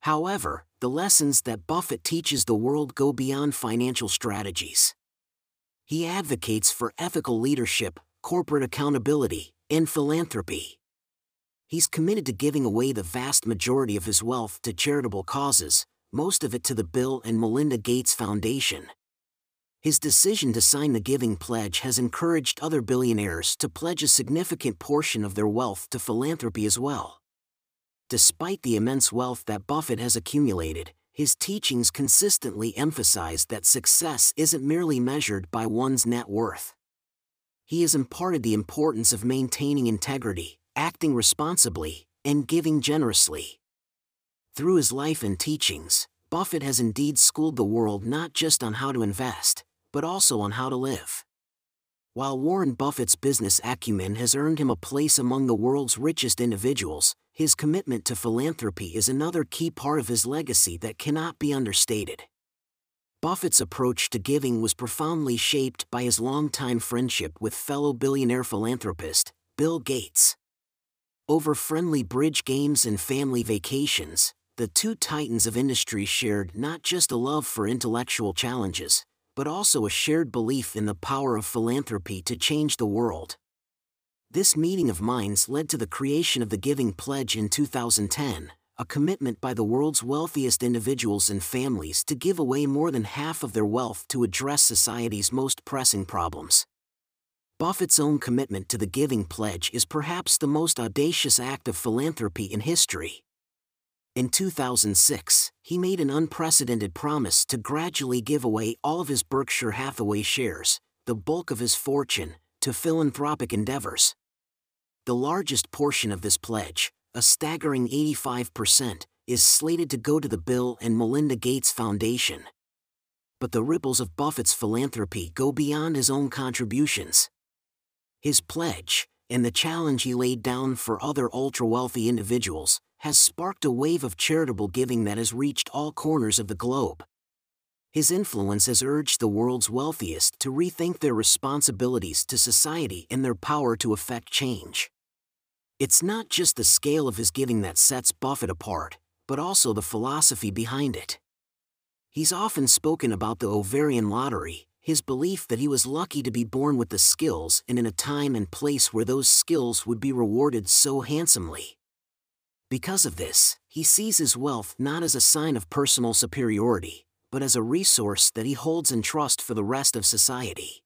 However, the lessons that Buffett teaches the world go beyond financial strategies. He advocates for ethical leadership, corporate accountability, and philanthropy. He's committed to giving away the vast majority of his wealth to charitable causes, most of it to the Bill and Melinda Gates Foundation. His decision to sign the Giving Pledge has encouraged other billionaires to pledge a significant portion of their wealth to philanthropy as well. Despite the immense wealth that Buffett has accumulated, his teachings consistently emphasize that success isn't merely measured by one's net worth. He has imparted the importance of maintaining integrity, acting responsibly, and giving generously. Through his life and teachings, Buffett has indeed schooled the world not just on how to invest, but also on how to live. While Warren Buffett's business acumen has earned him a place among the world's richest individuals, his commitment to philanthropy is another key part of his legacy that cannot be understated. Buffett's approach to giving was profoundly shaped by his longtime friendship with fellow billionaire philanthropist Bill Gates. Over friendly bridge games and family vacations, the two titans of industry shared not just a love for intellectual challenges, but also a shared belief in the power of philanthropy to change the world. This meeting of minds led to the creation of the Giving Pledge in 2010, a commitment by the world's wealthiest individuals and families to give away more than half of their wealth to address society's most pressing problems. Buffett's own commitment to the Giving Pledge is perhaps the most audacious act of philanthropy in history. In 2006, he made an unprecedented promise to gradually give away all of his Berkshire Hathaway shares, the bulk of his fortune, to philanthropic endeavors. The largest portion of this pledge, a staggering 85%, is slated to go to the Bill and Melinda Gates Foundation. But the ripples of Buffett's philanthropy go beyond his own contributions. His pledge, and the challenge he laid down for other ultra-wealthy individuals, has sparked a wave of charitable giving that has reached all corners of the globe. His influence has urged the world's wealthiest to rethink their responsibilities to society and their power to affect change. It's not just the scale of his giving that sets Buffett apart, but also the philosophy behind it. He's often spoken about the Ovarian lottery, his belief that he was lucky to be born with the skills and in a time and place where those skills would be rewarded so handsomely. Because of this, he sees his wealth not as a sign of personal superiority, but as a resource that he holds in trust for the rest of society.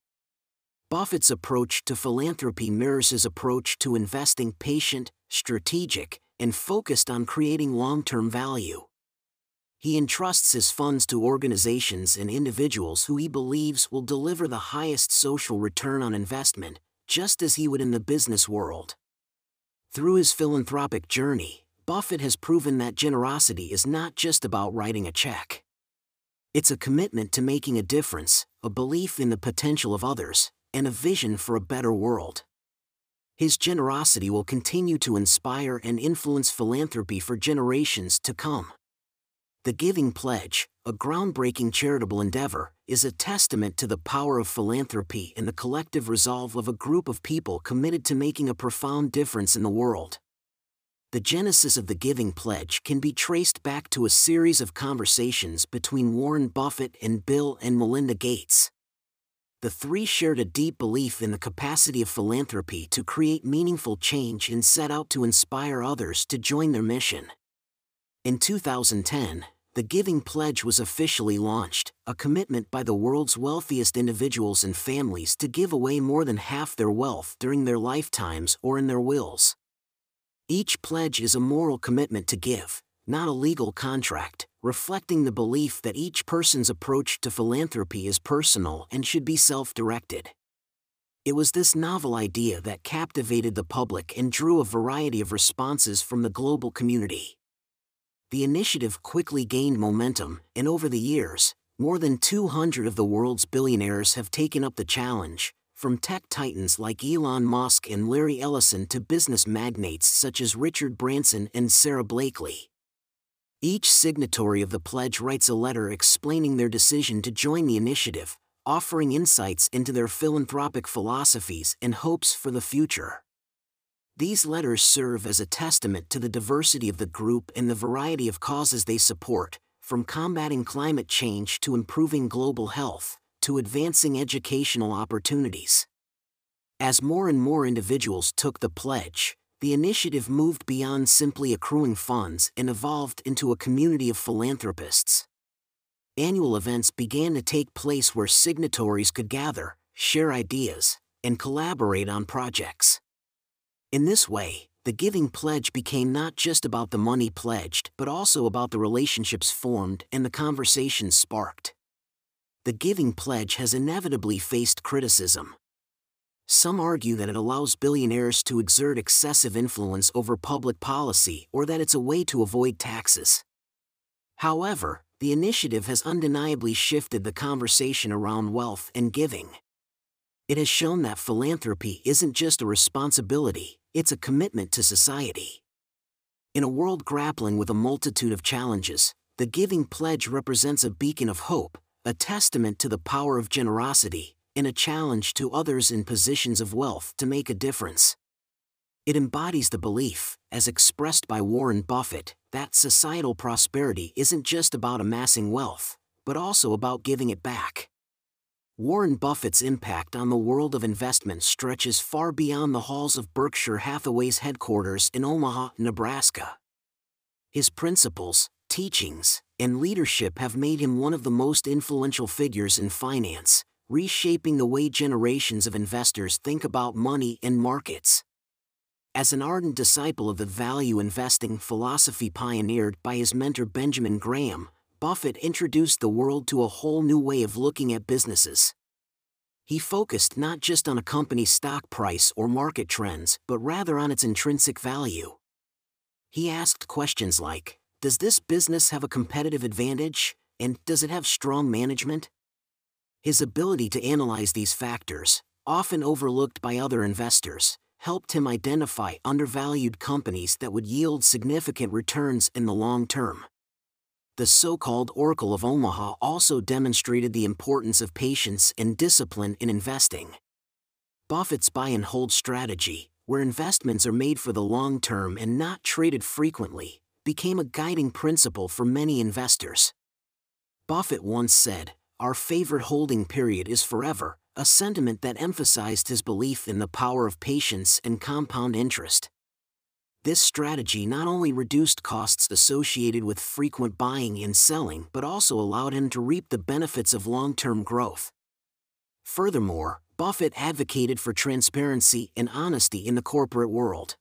Buffett's approach to philanthropy mirrors his approach to investing: patient, strategic, and focused on creating long-term value. He entrusts his funds to organizations and individuals who he believes will deliver the highest social return on investment, just as he would in the business world. Through his philanthropic journey, Buffett has proven that generosity is not just about writing a check. It's a commitment to making a difference, a belief in the potential of others, and a vision for a better world. His generosity will continue to inspire and influence philanthropy for generations to come. The Giving Pledge, a groundbreaking charitable endeavor, is a testament to the power of philanthropy and the collective resolve of a group of people committed to making a profound difference in the world. The genesis of the Giving Pledge can be traced back to a series of conversations between Warren Buffett and Bill and Melinda Gates. The three shared a deep belief in the capacity of philanthropy to create meaningful change and set out to inspire others to join their mission. In 2010, the Giving Pledge was officially launched, a commitment by the world's wealthiest individuals and families to give away more than half their wealth during their lifetimes or in their wills. Each pledge is a moral commitment to give, not a legal contract, reflecting the belief that each person's approach to philanthropy is personal and should be self-directed. It was this novel idea that captivated the public and drew a variety of responses from the global community. The initiative quickly gained momentum, and over the years, more than 200 of the world's billionaires have taken up the challenge, from tech titans like Elon Musk and Larry Ellison to business magnates such as Richard Branson and Sarah Blakely. Each signatory of the pledge writes a letter explaining their decision to join the initiative, offering insights into their philanthropic philosophies and hopes for the future. These letters serve as a testament to the diversity of the group and the variety of causes they support, from combating climate change to improving global health, to advancing educational opportunities. As more and more individuals took the pledge, the initiative moved beyond simply accruing funds and evolved into a community of philanthropists. Annual events began to take place where signatories could gather, share ideas, and collaborate on projects. In this way, the Giving Pledge became not just about the money pledged, but also about the relationships formed and the conversations sparked. The Giving Pledge has inevitably faced criticism. Some argue that it allows billionaires to exert excessive influence over public policy or that it's a way to avoid taxes. However, the initiative has undeniably shifted the conversation around wealth and giving. It has shown that philanthropy isn't just a responsibility, it's a commitment to society. In a world grappling with a multitude of challenges, the Giving Pledge represents a beacon of hope, a testament to the power of generosity, and a challenge to others in positions of wealth to make a difference. It embodies the belief, as expressed by Warren Buffett, that societal prosperity isn't just about amassing wealth, but also about giving it back. Warren Buffett's impact on the world of investment stretches far beyond the halls of Berkshire Hathaway's headquarters in Omaha, Nebraska. His principles, teachings, and leadership have made him one of the most influential figures in finance, reshaping the way generations of investors think about money and markets. As an ardent disciple of the value investing philosophy pioneered by his mentor Benjamin Graham, Buffett introduced the world to a whole new way of looking at businesses. He focused not just on a company's stock price or market trends, but rather on its intrinsic value. He asked questions like, "Does this business have a competitive advantage? And does it have strong management?" His ability to analyze these factors, often overlooked by other investors, helped him identify undervalued companies that would yield significant returns in the long term. The so-called Oracle of Omaha also demonstrated the importance of patience and discipline in investing. Buffett's buy-and-hold strategy, where investments are made for the long term and not traded frequently, became a guiding principle for many investors. Buffett once said, "Our favorite holding period is forever," a sentiment that emphasized his belief in the power of patience and compound interest. This strategy not only reduced costs associated with frequent buying and selling, but also allowed him to reap the benefits of long-term growth. Furthermore, Buffett advocated for transparency and honesty in the corporate world.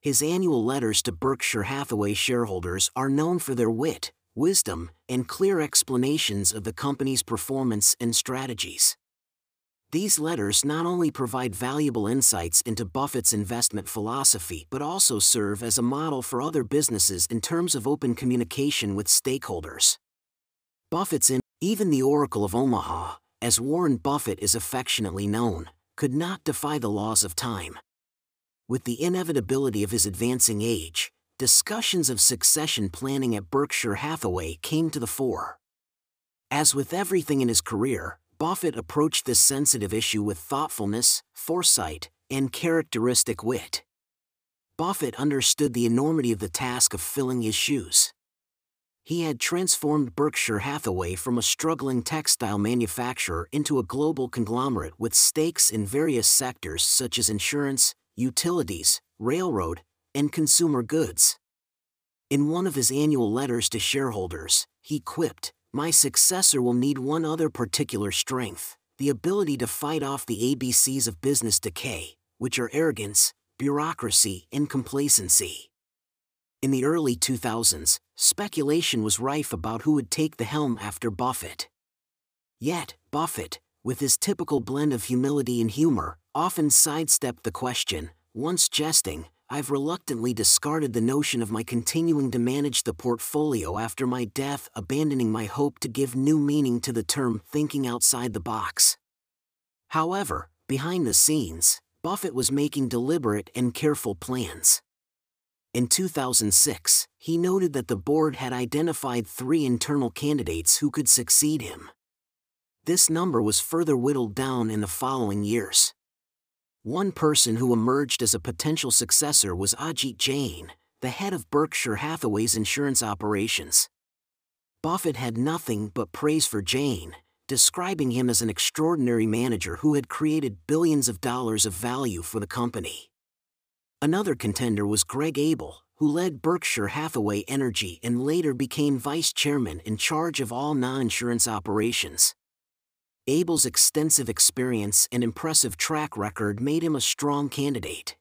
His annual letters to Berkshire Hathaway shareholders are known for their wit, wisdom, and clear explanations of the company's performance and strategies. These letters not only provide valuable insights into Buffett's investment philosophy but also serve as a model for other businesses in terms of open communication with stakeholders. Buffett's even the Oracle of Omaha, as Warren Buffett is affectionately known, could not defy the laws of time. With the inevitability of his advancing age, discussions of succession planning at Berkshire Hathaway came to the fore. As with everything in his career, Buffett approached this sensitive issue with thoughtfulness, foresight, and characteristic wit. Buffett understood the enormity of the task of filling his shoes. He had transformed Berkshire Hathaway from a struggling textile manufacturer into a global conglomerate with stakes in various sectors such as insurance, utilities, railroad, and consumer goods. In one of his annual letters to shareholders, he quipped, "My successor will need one other particular strength, the ability to fight off the ABCs of business decay, which are arrogance, bureaucracy, and complacency." In the early 2000s, speculation was rife about who would take the helm after Buffett. Yet, Buffett, with his typical blend of humility and humor, often sidestepped the question. Once jesting, "I've reluctantly discarded the notion of my continuing to manage the portfolio after my death, abandoning my hope to give new meaning to the term thinking outside the box." However, behind the scenes, Buffett was making deliberate and careful plans. In 2006, he noted that the board had identified 3 internal candidates who could succeed him. This number was further whittled down in the following years. One person who emerged as a potential successor was Ajit Jain, the head of Berkshire Hathaway's insurance operations. Buffett had nothing but praise for Jain, describing him as an extraordinary manager who had created billions of dollars of value for the company. Another contender was Greg Abel, who led Berkshire Hathaway Energy and later became vice chairman in charge of all non-insurance operations. Abel's extensive experience and impressive track record made him a strong candidate.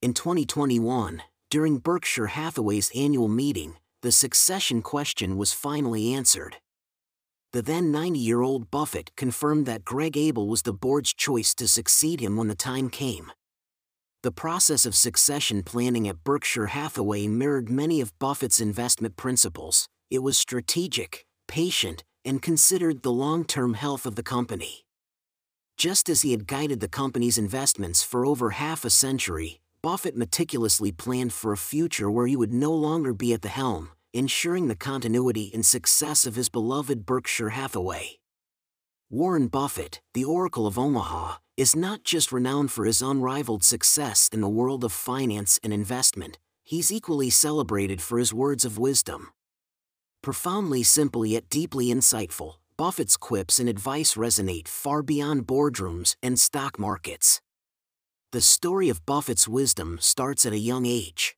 In 2021, during Berkshire Hathaway's annual meeting, the succession question was finally answered. The then 90-year-old Buffett confirmed that Greg Abel was the board's choice to succeed him when the time came. The process of succession planning at Berkshire Hathaway mirrored many of Buffett's investment principles. It was strategic, patient, and considered the long-term health of the company. Just as he had guided the company's investments for over half a century, Buffett meticulously planned for a future where he would no longer be at the helm, ensuring the continuity and success of his beloved Berkshire Hathaway. Warren Buffett, the Oracle of Omaha, is not just renowned for his unrivaled success in the world of finance and investment, he's equally celebrated for his words of wisdom. Profoundly simple yet deeply insightful, Buffett's quips and advice resonate far beyond boardrooms and stock markets. The story of Buffett's wisdom starts at a young age.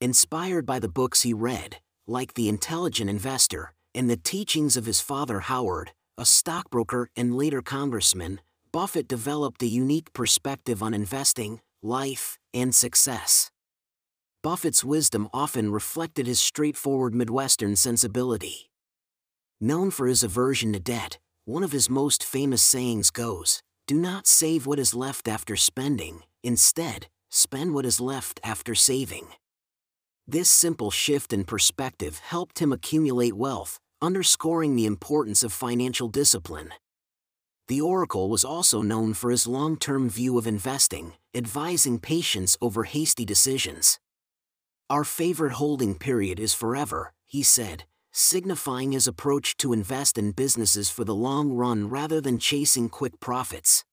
Inspired by the books he read, like The Intelligent Investor, and the teachings of his father Howard, a stockbroker and later congressman, Buffett developed a unique perspective on investing, life, and success. Buffett's wisdom often reflected his straightforward Midwestern sensibility. Known for his aversion to debt, one of his most famous sayings goes, "Do not save what is left after spending, instead, spend what is left after saving." This simple shift in perspective helped him accumulate wealth, underscoring the importance of financial discipline. The Oracle was also known for his long-term view of investing, advising patience over hasty decisions. "Our favorite holding period is forever," he said, signifying his approach to invest in businesses for the long run rather than chasing quick profits.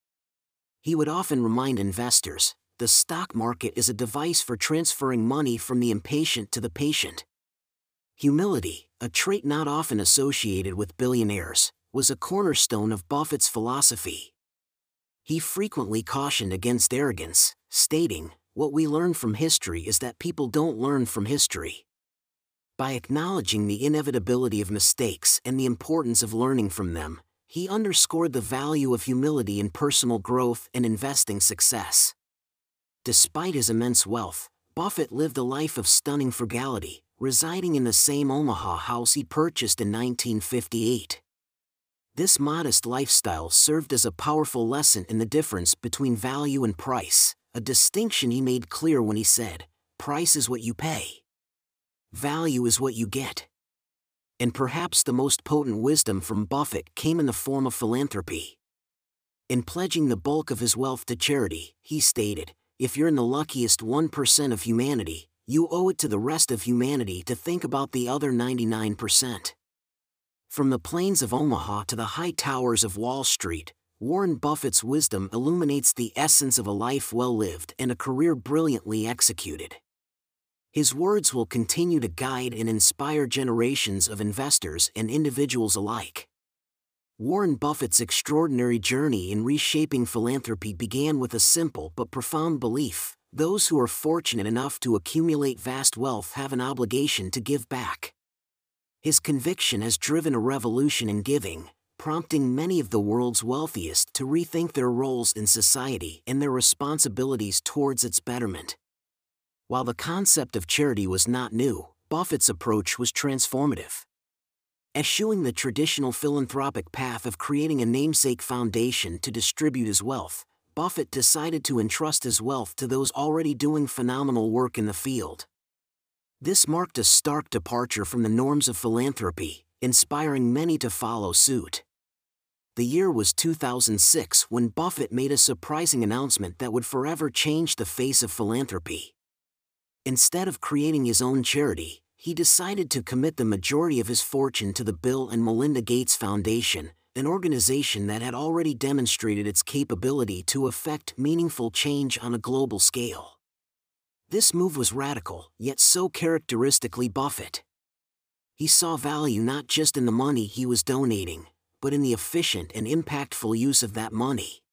He would often remind investors, "The stock market is a device for transferring money from the impatient to the patient." Humility, a trait not often associated with billionaires, was a cornerstone of Buffett's philosophy. He frequently cautioned against arrogance, stating, "What we learn from history is that people don't learn from history." By acknowledging the inevitability of mistakes and the importance of learning from them, he underscored the value of humility in personal growth and investing success. Despite his immense wealth, Buffett lived a life of stunning frugality, residing in the same Omaha house he purchased in 1958. This modest lifestyle served as a powerful lesson in the difference between value and price, a distinction he made clear when he said, "Price is what you pay. Value is what you get." And perhaps the most potent wisdom from Buffett came in the form of philanthropy. In pledging the bulk of his wealth to charity, he stated, "If you're in the luckiest 1% of humanity, you owe it to the rest of humanity to think about the other 99%. From the plains of Omaha to the high towers of Wall Street, Warren Buffett's wisdom illuminates the essence of a life well lived and a career brilliantly executed. His words will continue to guide and inspire generations of investors and individuals alike. Warren Buffett's extraordinary journey in reshaping philanthropy began with a simple but profound belief: those who are fortunate enough to accumulate vast wealth have an obligation to give back. His conviction has driven a revolution in giving, prompting many of the world's wealthiest to rethink their roles in society and their responsibilities towards its betterment. While the concept of charity was not new, Buffett's approach was transformative. Eschewing the traditional philanthropic path of creating a namesake foundation to distribute his wealth, Buffett decided to entrust his wealth to those already doing phenomenal work in the field. This marked a stark departure from the norms of philanthropy, inspiring many to follow suit. The year was 2006 when Buffett made a surprising announcement that would forever change the face of philanthropy. Instead of creating his own charity, he decided to commit the majority of his fortune to the Bill and Melinda Gates Foundation, an organization that had already demonstrated its capability to effect meaningful change on a global scale. This move was radical, yet so characteristically Buffett. He saw value not just in the money he was donating, but in the efficient and impactful use of that money.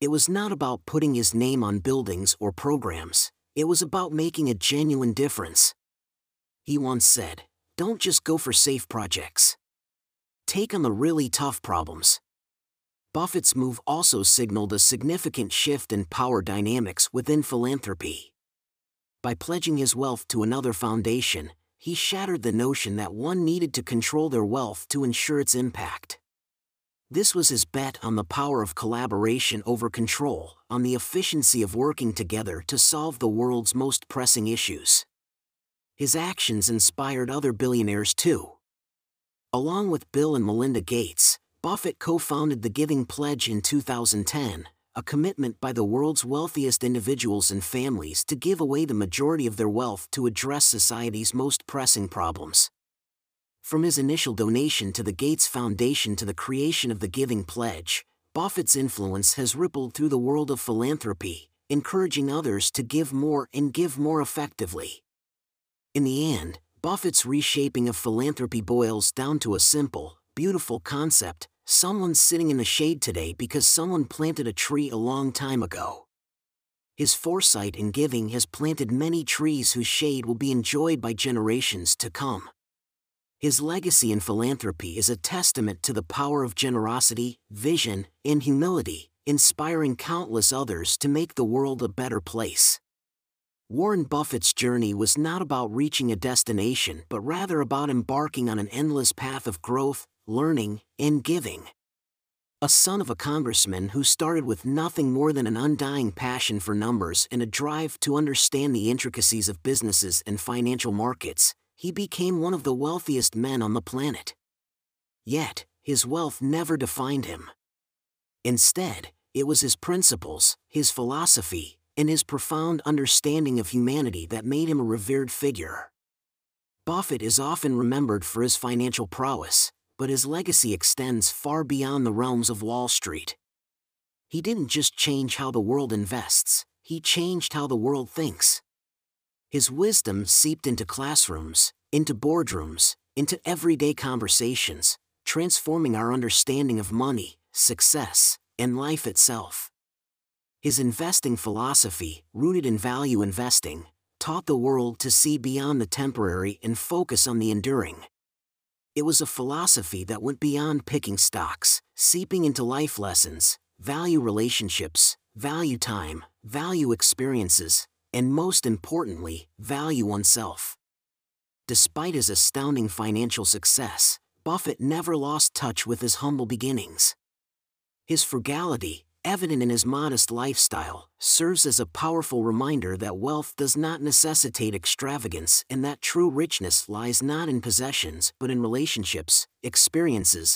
It was not about putting his name on buildings or programs, it was about making a genuine difference. He once said, "Don't just go for safe projects. Take on the really tough problems." Buffett's move also signaled a significant shift in power dynamics within philanthropy. By pledging his wealth to another foundation, he shattered the notion that one needed to control their wealth to ensure its impact. This was his bet on the power of collaboration over control, on the efficiency of working together to solve the world's most pressing issues. His actions inspired other billionaires too. Along with Bill and Melinda Gates, Buffett co-founded the Giving Pledge in 2010, a commitment by the world's wealthiest individuals and families to give away the majority of their wealth to address society's most pressing problems. From his initial donation to the Gates Foundation to the creation of the Giving Pledge, Buffett's influence has rippled through the world of philanthropy, encouraging others to give more and give more effectively. In the end, Buffett's reshaping of philanthropy boils down to a simple, beautiful concept: someone's sitting in the shade today because someone planted a tree a long time ago. His foresight in giving has planted many trees whose shade will be enjoyed by generations to come. His legacy in philanthropy is a testament to the power of generosity, vision, and humility, inspiring countless others to make the world a better place. Warren Buffett's journey was not about reaching a destination, but rather about embarking on an endless path of growth, learning, and giving. A son of a congressman who started with nothing more than an undying passion for numbers and a drive to understand the intricacies of businesses and financial markets, he became one of the wealthiest men on the planet. Yet, his wealth never defined him. Instead, it was his principles, his philosophy, and his profound understanding of humanity that made him a revered figure. Buffett is often remembered for his financial prowess, but his legacy extends far beyond the realms of Wall Street. He didn't just change how the world invests, he changed how the world thinks. His wisdom seeped into classrooms, into boardrooms, into everyday conversations, transforming our understanding of money, success, and life itself. His investing philosophy, rooted in value investing, taught the world to see beyond the temporary and focus on the enduring. It was a philosophy that went beyond picking stocks, seeping into life lessons, value relationships, value time, value experiences, and most importantly, value oneself. Despite his astounding financial success, Buffett never lost touch with his humble beginnings. His frugality, evident in his modest lifestyle, serves as a powerful reminder that wealth does not necessitate extravagance and that true richness lies not in possessions but in relationships, experiences,